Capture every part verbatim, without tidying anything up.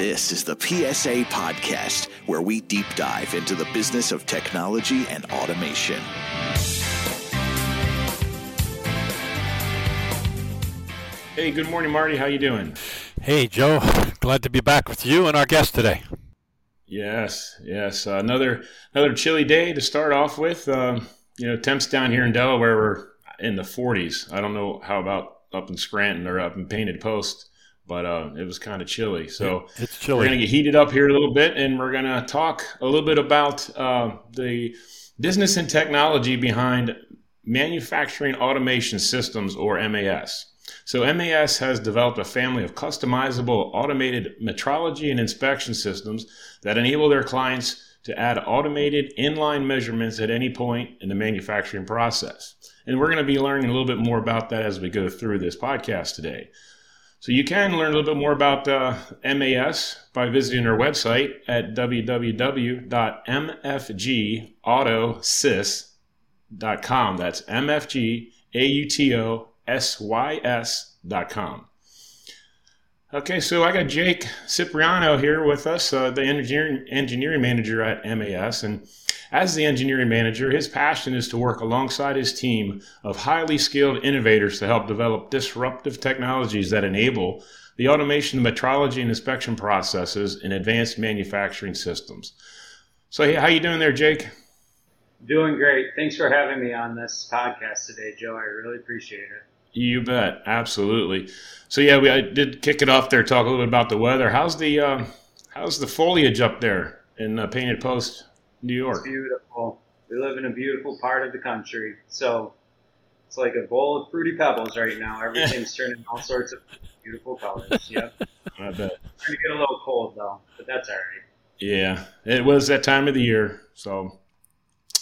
This is the P S A Podcast, where we deep dive into the business of technology and automation. Hey, good morning, Marty. How you doing? Hey, Joe. Glad to be back with you and our guest today. Yes, yes. Uh, another another chilly day to start off with. Um, you know, temps down here in Delaware were in the forties. I don't know how about up in Scranton or up in Painted Post, but uh, it was kind of chilly. So it's chilly. We're going to get heated up here a little bit, and we're going to talk a little bit about uh, the business and technology behind Manufacturing Automation Systems, or M A S. So M A S has developed a family of customizable automated metrology and inspection systems that enable their clients to add automated inline measurements at any point in the manufacturing process. And we're going to be learning a little bit more about that as we go through this podcast today. So you can learn a little bit more about uh, M A S by visiting their website at w w w dot m f g auto sys dot com. That's M F G A U T O S Y S dot com. Okay, so I got Jake Cipriano here with us, uh, the engineering engineering manager at M A S. And as the engineering manager, his passion is to work alongside his team of highly skilled innovators to help develop disruptive technologies that enable the automation of metrology and inspection processes in advanced manufacturing systems. So hey, how you doing there, Jake? Doing great. Thanks for having me on this podcast today, Joe. I really appreciate it. You bet. Absolutely. So yeah, we I did kick it off there. Talk a little bit about the weather. How's the um, how's the foliage up there in uh, Painted Post, New York? It's beautiful. We live in a beautiful part of the country, so it's like a bowl of fruity pebbles right now. Everything's turning all sorts of beautiful colors. Yep. I bet. It's going to get a little cold though, but that's all right. Yeah, it was that time of the year. So,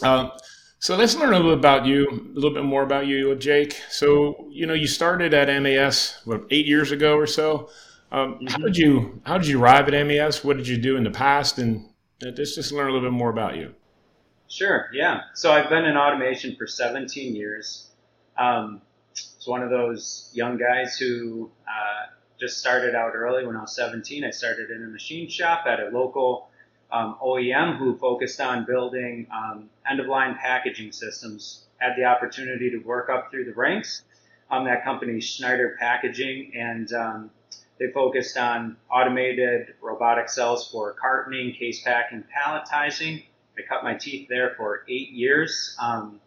um, so let's learn a little bit about you, a little bit more about you, Jake. So, you know, you started at M A S what, eight years ago or so. Um, mm-hmm. How did you How did you arrive at M A S? What did you do in the past? And let's just learn a little bit more about you. Sure. Yeah. So I've been in automation for seventeen years. Um, it's one of those young guys who uh, just started out early. When I was seventeen, I started in a machine shop at a local Um, O E M who focused on building um, end-of-line packaging systems. Had the opportunity to work up through the ranks. Um, that company, Schneider Packaging, and um, they focused on automated robotic cells for cartoning, case packing, palletizing. I cut my teeth there for eight years. Um,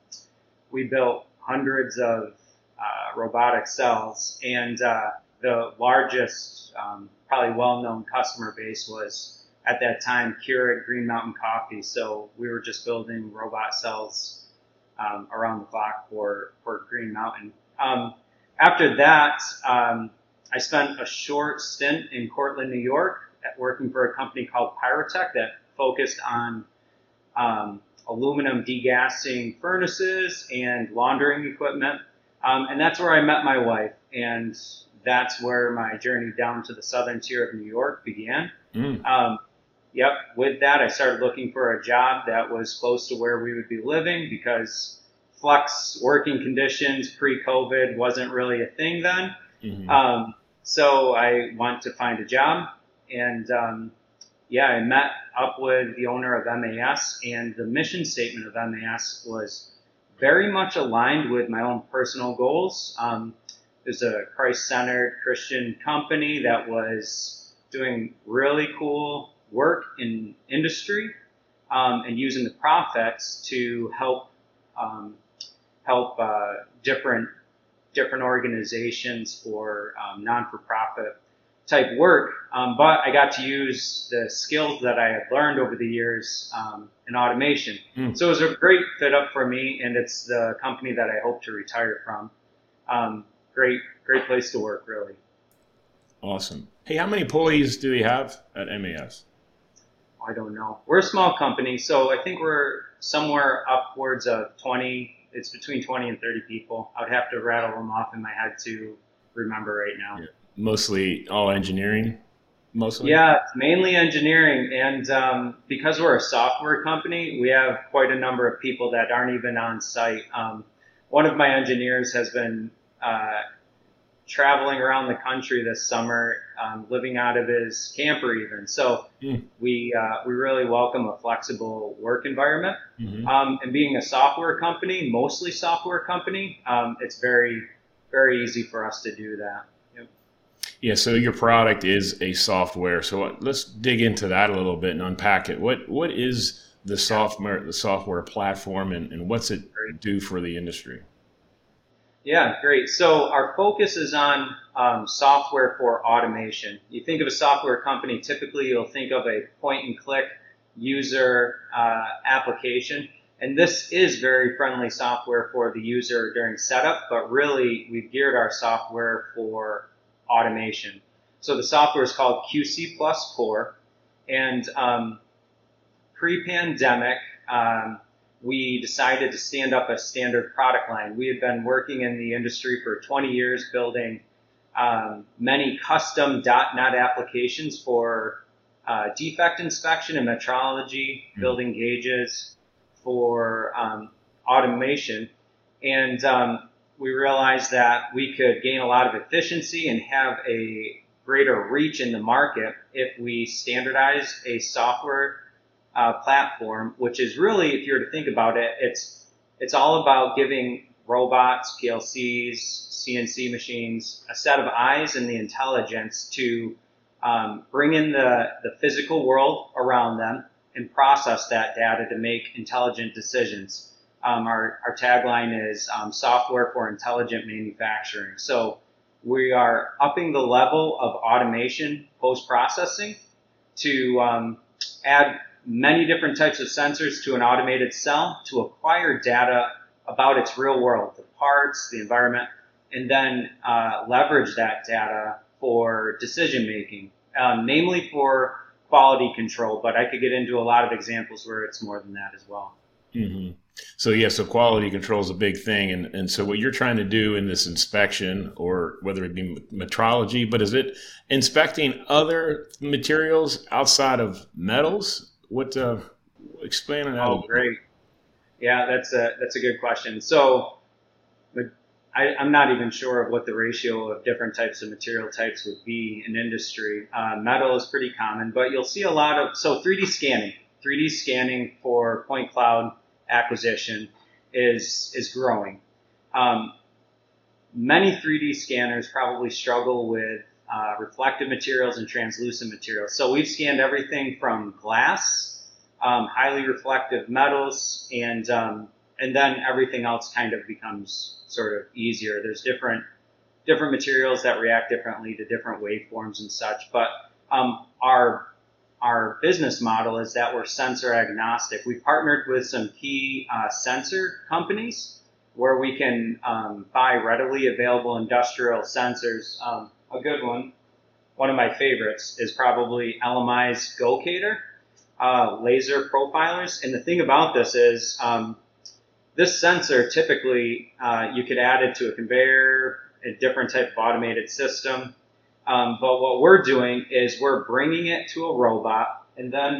we built hundreds of uh, robotic cells, and uh, the largest, um, probably well-known customer base was, at that time, Keurig Green Mountain Coffee. So we were just building robot cells um, around the clock for, for Green Mountain. Um, after that, um, I spent a short stint in Cortland, New York, at working for a company called Pyrotech that focused on um, aluminum degassing furnaces and laundering equipment. Um, and that's where I met my wife. And that's where my journey down to the southern tier of New York began. Mm. Um, Yep. With that, I started looking for a job that was close to where we would be living, because flex working conditions pre-COVID wasn't really a thing then. Mm-hmm. Um, so I went to find a job, and um, yeah, I met up with the owner of M A S, and the mission statement of M A S was very much aligned with my own personal goals. Um, it was a Christ-centered Christian company that was doing really cool work in industry, um, and using the profits to help um, help uh, different different organizations for um, non-for-profit type work. Um, but I got to use the skills that I had learned over the years um, in automation. Mm. So it was a great fit up for me, and it's the company that I hope to retire from. Um, great, great place to work, really. Awesome. Hey, how many employees do you have at M A S? I don't know. We're a small company, so I think we're somewhere upwards of twenty. It's between twenty and thirty people. I would have to rattle them off in my head to remember right now. Yeah. Mostly all engineering? Mostly? Yeah, mainly engineering. And um, because we're a software company, we have quite a number of people that aren't even on site. Um, one of my engineers has been uh, traveling around the country this summer, um, living out of his camper even. So mm. we uh, we really welcome a flexible work environment. Mm-hmm. Um, and being a software company, mostly software company, um, it's very, very easy for us to do that. Yep. Yeah, so your product is a software. So let's dig into that a little bit and unpack it. What What is the software, the software platform, and, and what's it do for the industry? Yeah, great. So our focus is on um, software for automation. You think of a software company, typically you'll think of a point and click user uh, application. And this is very friendly software for the user during setup, but really we've geared our software for automation. So the software is called Q C Plus four. And um, pre-pandemic, um, we decided to stand up a standard product line. We had been working in the industry for twenty years, building um, many custom .dot net applications for uh, defect inspection and metrology, mm-hmm. building gauges for um, automation. And um, we realized that we could gain a lot of efficiency and have a greater reach in the market if we standardized a software Uh, platform, which is really, if you were to think about it, it's it's all about giving robots, P L Cs, C N C machines a set of eyes and the intelligence to um, bring in the, the physical world around them and process that data to make intelligent decisions. Um, our, our tagline is um, software for intelligent manufacturing. So we are upping the level of automation post-processing to um, add many different types of sensors to an automated cell to acquire data about its real world, the parts, the environment, and then uh, leverage that data for decision making, um, namely for quality control. But I could get into a lot of examples where it's more than that as well. Mm-hmm. So yeah, so quality control is a big thing. And, and so what you're trying to do in this inspection, or whether it be metrology, but is it inspecting other materials outside of metals? What uh, explain that? Oh, great. Yeah, that's a that's a good question. So, I, I'm not even sure of what the ratio of different types of material types would be in industry. Uh, metal is pretty common, but you'll see a lot of so three D scanning, three D scanning for point cloud acquisition is is growing. Um, many three D scanners probably struggle with Uh, reflective materials and translucent materials. So we've scanned everything from glass, um, highly reflective metals, and um, and then everything else kind of becomes sort of easier. There's different different materials that react differently to different waveforms and such. But um, our our business model is that we're sensor agnostic. We partnered with some key uh, sensor companies where we can um, buy readily available industrial sensors. Um, A good one, one of my favorites, is probably L M I's GoCator uh, laser profilers. And the thing about this is um, this sensor, typically uh, you could add it to a conveyor, a different type of automated system. Um, but what we're doing is we're bringing it to a robot, and then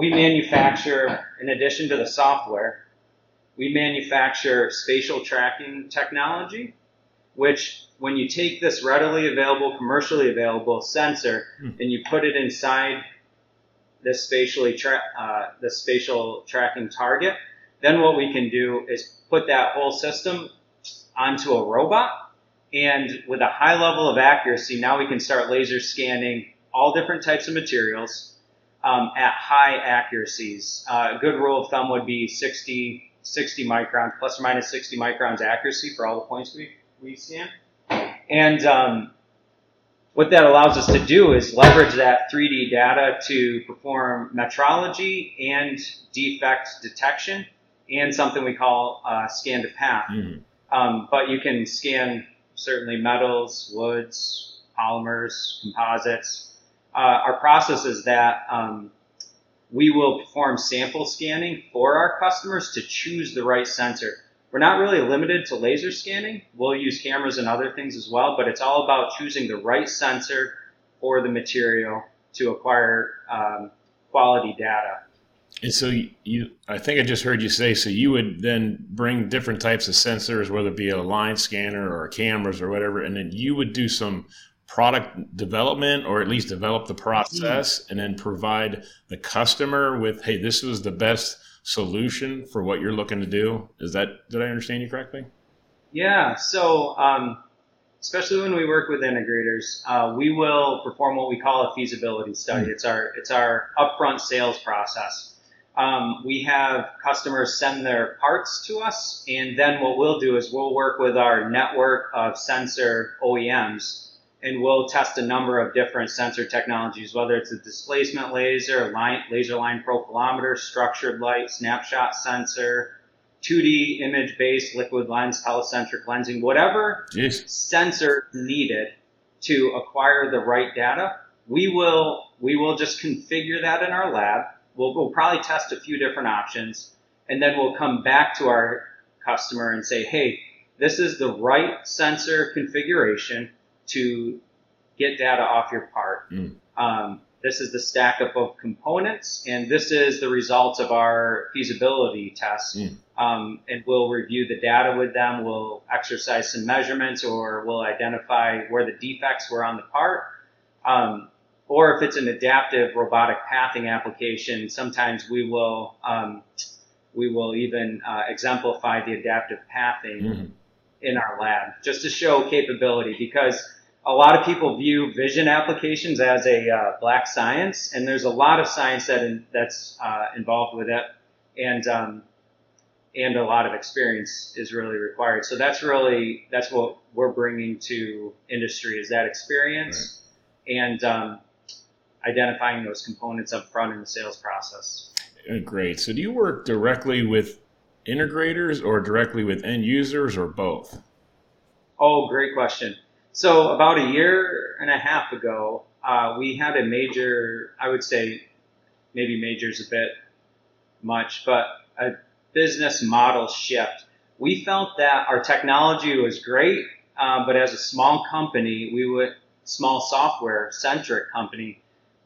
we manufacture, in addition to the software, we manufacture spatial tracking technology, which when you take this readily available, commercially available sensor and you put it inside this spatially tra- uh, the spatial tracking target, then what we can do is put that whole system onto a robot. And with a high level of accuracy, now we can start laser scanning all different types of materials um, at high accuracies. Uh, a good rule of thumb would be sixty, sixty microns, plus or minus sixty microns accuracy for all the points we, we scan. And um, what that allows us to do is leverage that three D data to perform metrology and defect detection and something we call uh, scan to path. Mm-hmm. Um, but you can scan certainly metals, woods, polymers, composites. Uh, our process is that um, we will perform sample scanning for our customers to choose the right sensor. We're not really limited to laser scanning. We'll use cameras and other things as well, but it's all about choosing the right sensor or the material to acquire um, quality data. And so you, I think I just heard you say, so you would then bring different types of sensors, whether it be a line scanner or cameras or whatever, and then you would do some product development, or at least develop the process, mm-hmm. and then provide the customer with, hey, this was the best solution for what you're looking to do. Is that, did I understand you correctly? Yeah. So, um, especially when we work with integrators, uh, we will perform what we call a feasibility study. Mm-hmm. It's our, it's our upfront sales process. Um, we have customers send their parts to us, and then what we'll do is we'll work with our network of sensor O E Ms, and we'll test a number of different sensor technologies, whether it's a displacement laser, line, laser line profilometer, structured light, snapshot sensor, two D image-based liquid lens, telecentric lensing, whatever Jeez. sensor needed to acquire the right data. We will we will just configure that in our lab. We'll, we'll probably test a few different options, and then we'll come back to our customer and say, hey, this is the right sensor configuration to get data off your part. Mm. Um, this is the stack up of components, and this is the results of our feasibility test. Mm. Um, and we'll review the data with them. We'll exercise some measurements, or we'll identify where the defects were on the part. Um, Or if it's an adaptive robotic pathing application, sometimes we will um, we will even uh, exemplify the adaptive pathing mm-hmm. in our lab, just to show capability, because a lot of people view vision applications as a uh, black science, and there's a lot of science that in, that's uh, involved with it, and um, and a lot of experience is really required. So that's really that's what we're bringing to industry, is that experience, right. and um, identifying those components up front in the sales process. Great. So do you work directly with integrators or directly with end users, or both? Oh, great question. So about a year and a half ago, uh, we had a major, I would say maybe major's a bit much, but a business model shift. We felt that our technology was great, uh, but as a small company, we would, small software centric company,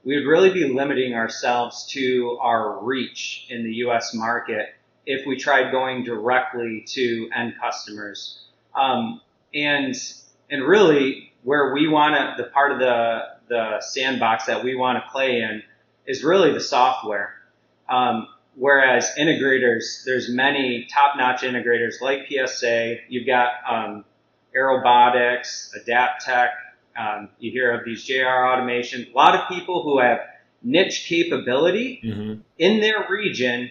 we would really be limiting ourselves to our reach in the U S market if we tried going directly to end customers. Um, and and really where we want to, the part of the, the sandbox that we want to play in is really the software. Um, whereas integrators, there's many top-notch integrators like P S A. You've got um, Aerobotix, AdaptTech. Um, you hear of these J R Automation, a lot of people who have niche capability mm-hmm. in their region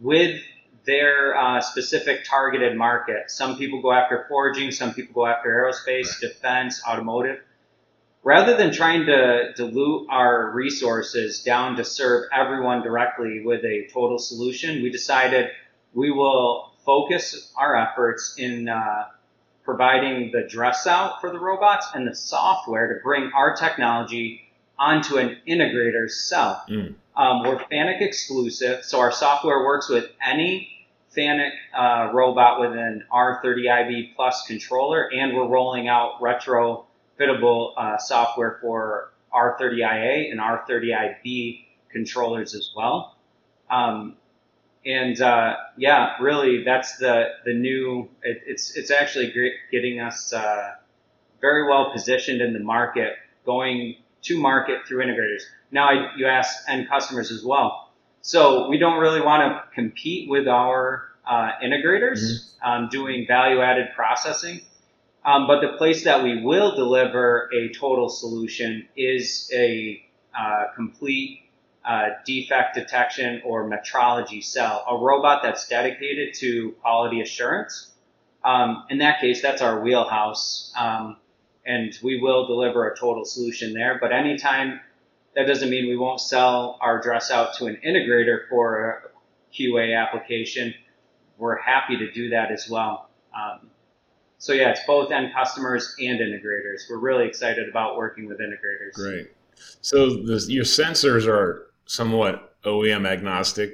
with their uh, specific targeted market. Some people go after forging, some people go after aerospace, right. defense, automotive. Rather than trying to dilute our resources down to serve everyone directly with a total solution, we decided we will focus our efforts in uh, providing the dress out for the robots and the software to bring our technology onto an integrator's cell. Mm. Um, we're FANUC exclusive, so our software works with any FANUC uh, robot with an R thirty I V plus controller, and we're rolling out retrofittable uh, software for R thirty I A and R thirty I B controllers as well. Um, And, uh, yeah, really, that's the, the new, it, it's, it's actually great, getting us, uh, very well positioned in the market, going to market through integrators. Now I, you asked end customers as well. So we don't really want to compete with our, uh, integrators, mm-hmm. um, doing value added processing. Um, but the place that we will deliver a total solution is a, uh, complete Uh, defect detection or metrology cell, a robot that's dedicated to quality assurance. Um, in that case, that's our wheelhouse, um, and we will deliver a total solution there. But anytime, that doesn't mean we won't sell our dress out to an integrator for a Q A application. We're happy to do that as well. Um, so yeah, it's both end customers and integrators. We're really excited about working with integrators. Great. So the, your sensors are somewhat O E M agnostic,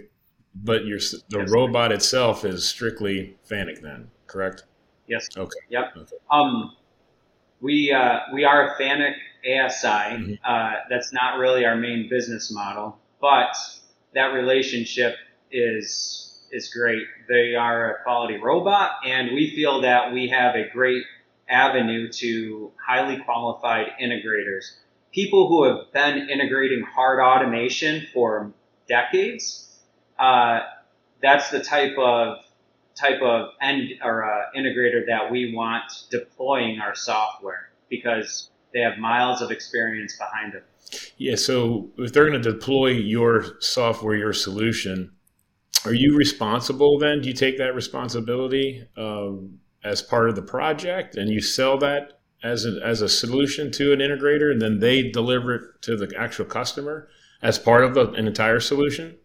but your the yes, robot right. itself is strictly FANUC then, correct? Yes. Okay. Yep. Okay. Um, we uh, we are a FANUC A S I. Mm-hmm. Uh, that's not really our main business model, but that relationship is is great. They are a quality robot, and we feel that we have a great avenue to highly qualified integrators, people who have been integrating hard automation for decades. Uh, that's the type of type of end or uh, integrator that we want deploying our software, because they have miles of experience behind them. Yeah, so if they're going to deploy your software, your solution, are you responsible then? Do you take that responsibility um, as part of the project, and you sell that as a, as a solution to an integrator, and then they deliver it to the actual customer as part of the, an entire solution?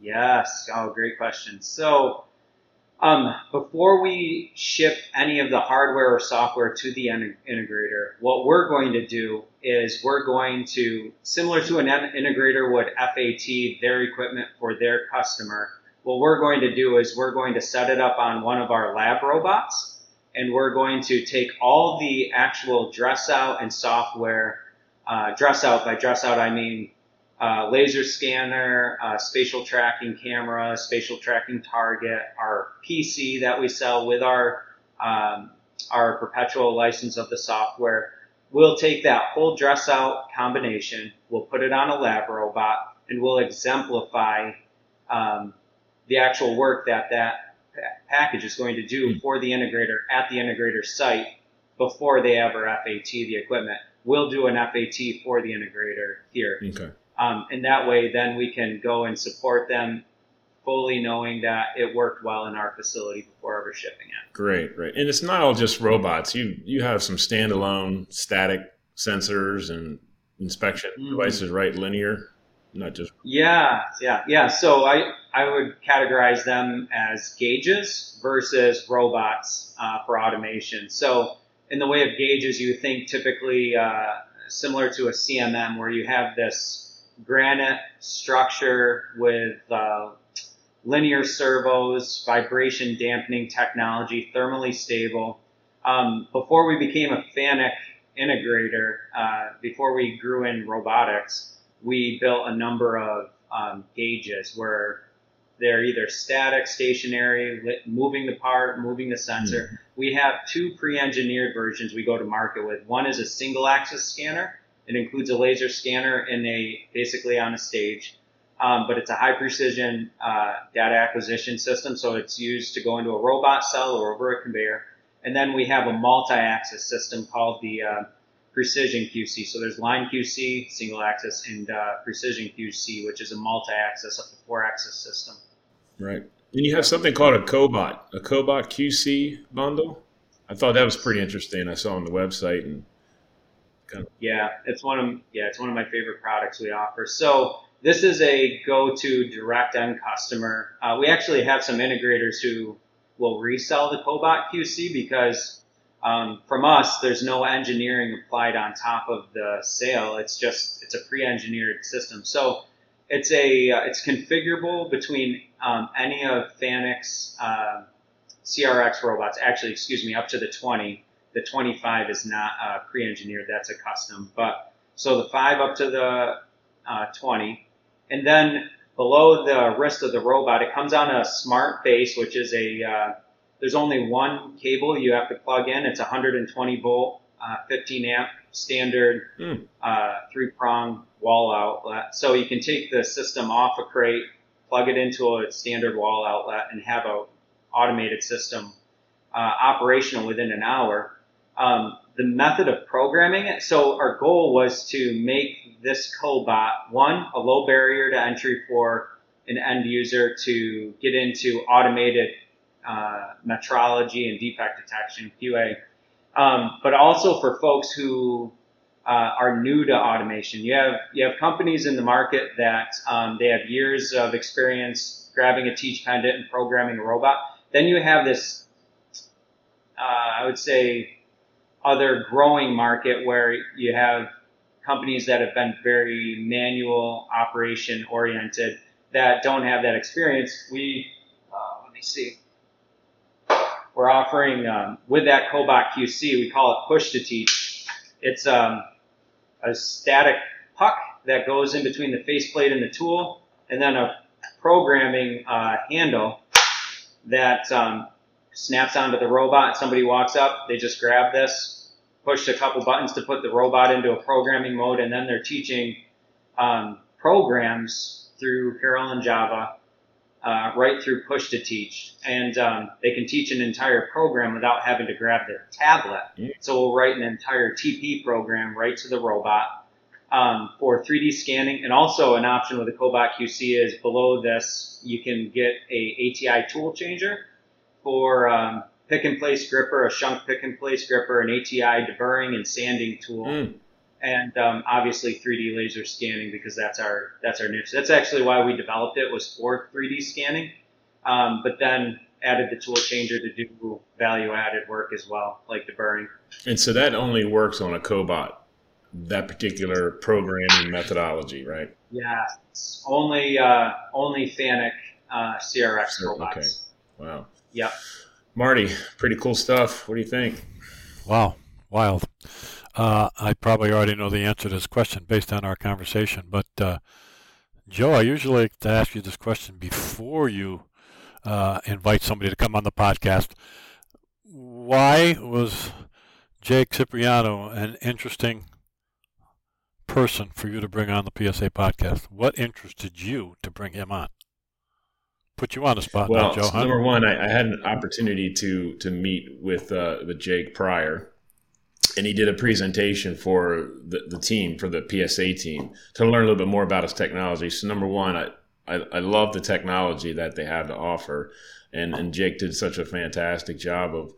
Yes. Oh, great question. So um, before we ship any of the hardware or software to the integrator, what we're going to do is we're going to, similar to an integrator would F A T their equipment for their customer, what we're going to do is we're going to set it up on one of our lab robots, and we're going to take all the actual dress out and software, uh, dress out, by dress out I mean Uh, laser scanner, uh, spatial tracking camera, spatial tracking target, our P C that we sell with our um, our perpetual license of the software. We'll take that whole dress out combination, we'll put it on a lab robot, and we'll exemplify um, the actual work that that package is going to do for the integrator at the integrator site before they ever F A T the equipment. We'll do an F A T for the integrator here. Okay. Um, and that way, then we can go and support them fully, knowing that it worked well in our facility before ever shipping it. Great, great. And it's not all just robots. You you have some standalone static sensors and inspection mm-hmm. devices, right? Linear, not just. Yeah, yeah, yeah. So I, I would categorize them as gauges versus robots uh, for automation. So in the way of gauges, you think typically uh, similar to a C M M, where you have this granite structure with uh, linear servos, vibration dampening technology, thermally stable. Um, before we became a FANUC integrator, uh, before we grew in robotics, we built a number of um, gauges where they're either static, stationary, li- moving the part, moving the sensor. Mm-hmm. We have two pre-engineered versions we go to market with. One is a single axis scanner. It includes a laser scanner and a basically on a stage, um, but it's a high precision uh, data acquisition system. So it's used to go into a robot cell or over a conveyor. And then we have a multi-axis system called the uh, precision Q C. So there's line Q C, single axis, and uh, precision Q C, which is a multi-axis up to four axis system. Right. And you have something called a cobot, a cobot Q C bundle. I thought that was pretty interesting. I saw on the website and. Kind of. Yeah, it's one of yeah, it's one of my favorite products we offer. So this is a go-to direct end customer. Uh, we actually have some integrators who will resell the cobot Q C because um, from us, there's no engineering applied on top of the sale. It's just it's a pre-engineered system. So it's a uh, it's configurable between um, any of FANUC's uh, C R X robots. Actually, excuse me, up to the twenty. The twenty-five is not uh, pre-engineered, that's a custom. But so the five up to the uh, twenty. And then below the wrist of the robot, it comes on a smart base, which is a, uh, there's only one cable you have to plug in. It's one hundred twenty volt, uh, fifteen amp standard mm. uh, three-prong wall outlet. So you can take the system off a crate, plug it into a standard wall outlet, and have a automated system uh, operational within an hour. Um, the method of programming it. So our goal was to make this cobot, one, a low barrier to entry for an end user to get into automated uh, metrology and defect detection, Q A, um, but also for folks who uh, are new to automation. You have you have companies in the market that um, they have years of experience grabbing a teach pendant and programming a robot. Then you have this, uh, I would say, other growing market where you have companies that have been very manual operation oriented that don't have that experience. We, uh, let me see, we're offering um, with that cobot Q C, we call it push to teach. It's um, a static puck that goes in between the faceplate and the tool. and then a programming uh, handle that um, snaps onto the robot. Somebody walks up, they just grab this, push a couple buttons to put the robot into a programming mode, and then they're teaching um, programs through Karel and Java uh, right through push to teach. And um, they can teach an entire program without having to grab their tablet. Yeah. So we'll write an entire T P program right to the robot um, for three D scanning. And also an option with the Cobot Q C is below this, you can get a ATI tool changer for um, pick-and-place gripper, a Schunk pick-and-place gripper, an A T I deburring and sanding tool, mm. and um, obviously three D laser scanning, because that's our that's our niche. That's actually why we developed it, was for three D scanning, um, but then added the tool changer to do value-added work as well, like deburring. And so that only works on a Cobot, that particular programming methodology, right? Yeah, it's only, uh, only FANUC uh, C R X robots. Okay, wow. Yeah. Marty, pretty cool stuff. What do you think? Wow. Wild. Uh, I probably already know the answer to this question based on our conversation, but uh, Joe, I usually like to ask you this question before you uh, invite somebody to come on the podcast. Why was Jake Cipriano an interesting person for you to bring on the P S A podcast? What interested you to bring him on? Put you on the spot well, now, Joe. So number one, I, I had an opportunity to to meet with uh, with Jake prior, and he did a presentation for the, the team, for the P S A team, to learn a little bit more about his technology. So number one, I, I, I love the technology that they have to offer, and, and Jake did such a fantastic job of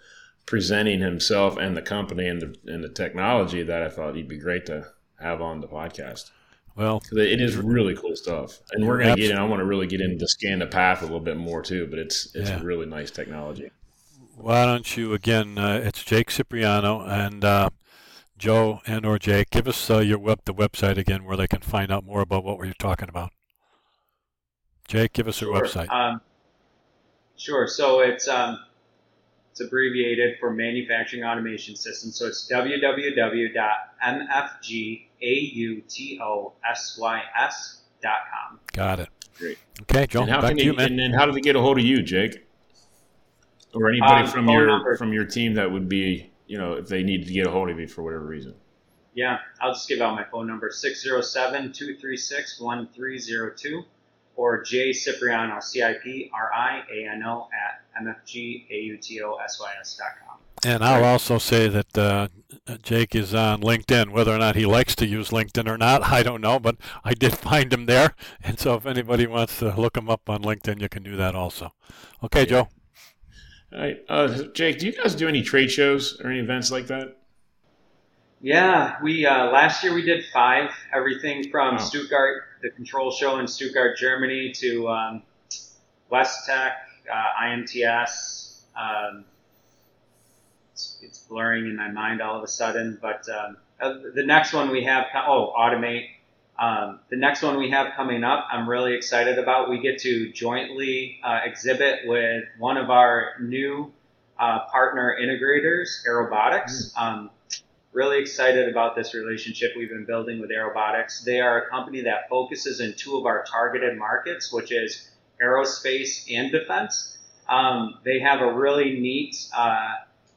presenting himself and the company and the, and the technology that I thought he'd be great to have on the podcast. Well, it is really cool stuff, and we're going to get in. I want to really get into Scan to Path a little bit more too, but it's it's yeah. really nice technology. Why don't you again? Uh, it's Jake Cipriano, and uh, Joe and or Jake, give us uh, your web the website again where they can find out more about what we're talking about. Jake, give us your sure. website. Um, sure. So it's um, it's abbreviated for Manufacturing Automation Systems. So it's w w w dot m f g auto systems dot com. A U T O S Y S dot com. Got it. Great. Okay, Joe, back can to you, they, man. And then how do they get a hold of you, Jake? Or anybody um, from your number. from your team that would be, you know, if they need to get a hold of you for whatever reason? Yeah, I'll just give out my phone number, six zero seven, two three six, one three zero two, or jcipriano, C I P R I A N O, at M F G A U T O S Y S dot com. And I'll also say that uh, Jake is on LinkedIn. Whether or not he likes to use LinkedIn or not, I don't know, but I did find him there. And so if anybody wants to look him up on LinkedIn, you can do that also. Okay, yeah. Joe. All right. Uh, Jake, do you guys do any trade shows or any events like that? Yeah. we uh, Last year we did five, everything from oh. Stuttgart, the Control show in Stuttgart, Germany, to um, West Tech, uh, I M T S, um it's blurring in my mind all of a sudden, but um, the next one we have, oh, Automate. Um, the next one we have coming up, I'm really excited about. We get to jointly uh, exhibit with one of our new uh, partner integrators, Aerobotix. Mm. Um, really excited about this relationship we've been building with Aerobotix. They are a company that focuses in two of our targeted markets, which is aerospace and defense. Um, they have a really neat uh,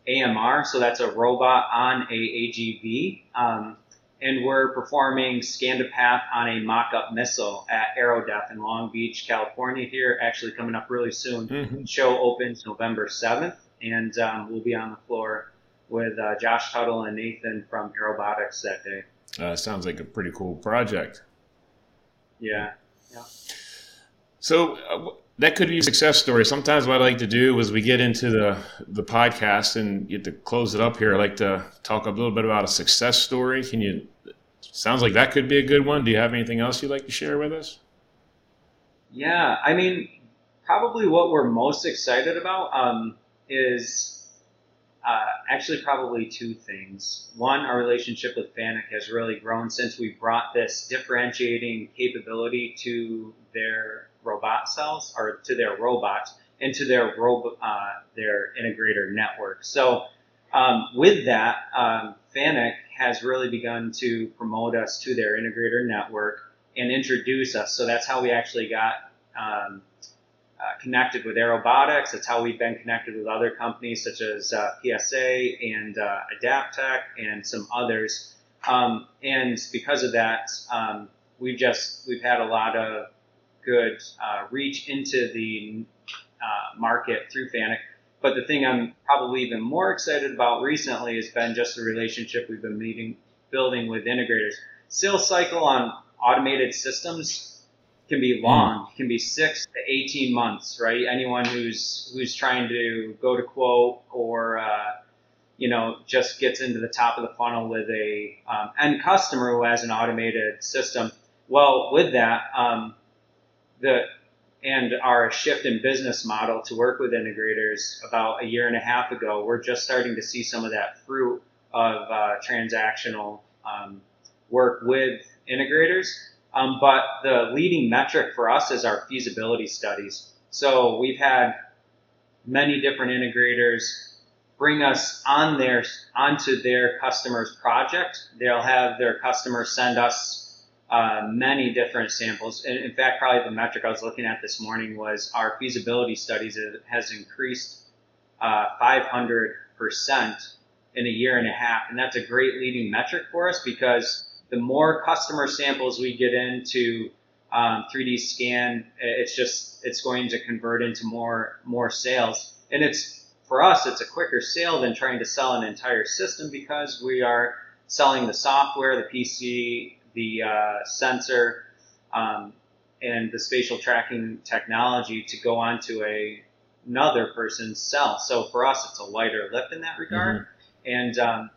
A M R, so that's a robot on a A G V, um, and we're performing Scan to Path on a mock-up missile at AeroDef in Long Beach, California here, actually coming up really soon. Mm-hmm. Show opens November seventh, and um, we'll be on the floor with uh, Josh Tuttle and Nathan from Aerobotix that day. Uh, sounds like a pretty cool project. Yeah. yeah. So... Uh, That could be a success story. Sometimes what I like to do is we get into the, the podcast and get to close it up here. I like to talk a little bit about a success story. Can you? Sounds like that could be a good one. Do you have anything else you'd like to share with us? Yeah, I mean, probably what we're most excited about um, is uh, actually probably two things. One, our relationship with FANUC has really grown since we brought this differentiating capability to their robot cells, or to their robots, and to their robo, uh, their integrator network. So um, with that, um, FANUC has really begun to promote us to their integrator network. and introduce us. So that's how we actually got um, uh, connected with Aerobotix. That's how we've been connected with other companies such as uh, P S A and uh, AdaptTech and some others. Um, and because of that, um, we've just we've had a lot of good uh, reach into the uh, market through FANUC. But the thing I'm probably even more excited about recently has been just the relationship we've been meeting, building with integrators. Sales cycle on automated systems can be long, it can be six to eighteen months, right? Anyone who's who's trying to go to quote or uh, you know just gets into the top of the funnel with a um, end customer who has an automated system. Well, with that, um, the and our shift in business model to work with integrators about a year and a half ago, we're just starting to see some of that fruit of uh, transactional um, work with integrators. Um, but the leading metric for us is our feasibility studies. So we've had many different integrators bring us on their onto their customer's project. They'll have their customer send us uh, many different samples. And in fact, probably the metric I was looking at this morning was our feasibility studies has increased uh, five hundred percent in a year and a half. And that's a great leading metric for us because the more customer samples we get into um, three D scan, it's just it's going to convert into more more sales. And it's for us, it's a quicker sale than trying to sell an entire system because we are selling the software, the P C, the uh, sensor, um, and the spatial tracking technology to go onto a, another person's cell. So for us, it's a lighter lift in that regard. Mm-hmm. And um,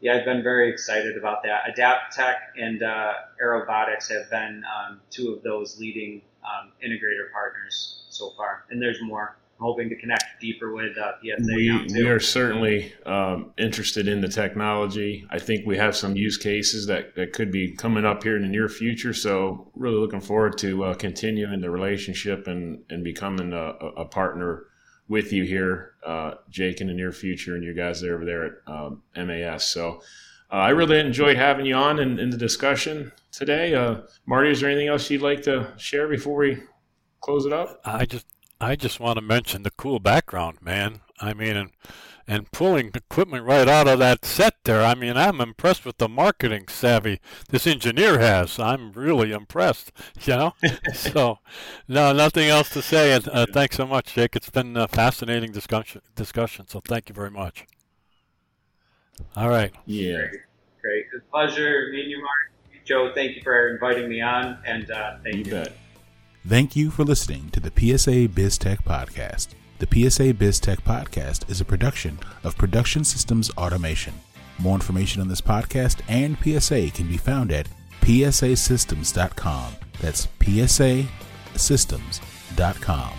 yeah, I've been very excited about that. AdaptTech and uh, Aerobotix have been um, two of those leading um, integrator partners so far, and there's more. I'm hoping to connect deeper with uh, P S A. We, we are certainly um, interested in the technology. I think we have some use cases that, that could be coming up here in the near future, so really looking forward to uh, continuing the relationship and, and becoming a, a partner with you here, uh, Jake, in the near future, and you guys there over there at um, M A S. So uh, I really enjoyed having you on in, in the discussion today. Uh, Marty, is there anything else you'd like to share before we close it up? I just I just want to mention the cool background, man. I mean, and, and pulling equipment right out of that set there. I mean, I'm impressed with the marketing savvy this engineer has. I'm really impressed, you know? So, no, nothing else to say. And uh, thanks so much, Jake. It's been a fascinating discussion, discussion, so thank you very much. All right. Yeah. Great. Great. It's a pleasure meeting you, Mark. Joe, thank you for inviting me on, and uh, thank you. You bet. Thank you for listening to the P S A BizTech Podcast. The P S A BizTech Podcast is a production of Production Systems Automation. More information on this podcast and P S A can be found at p s a systems dot com. That's p s a systems dot com.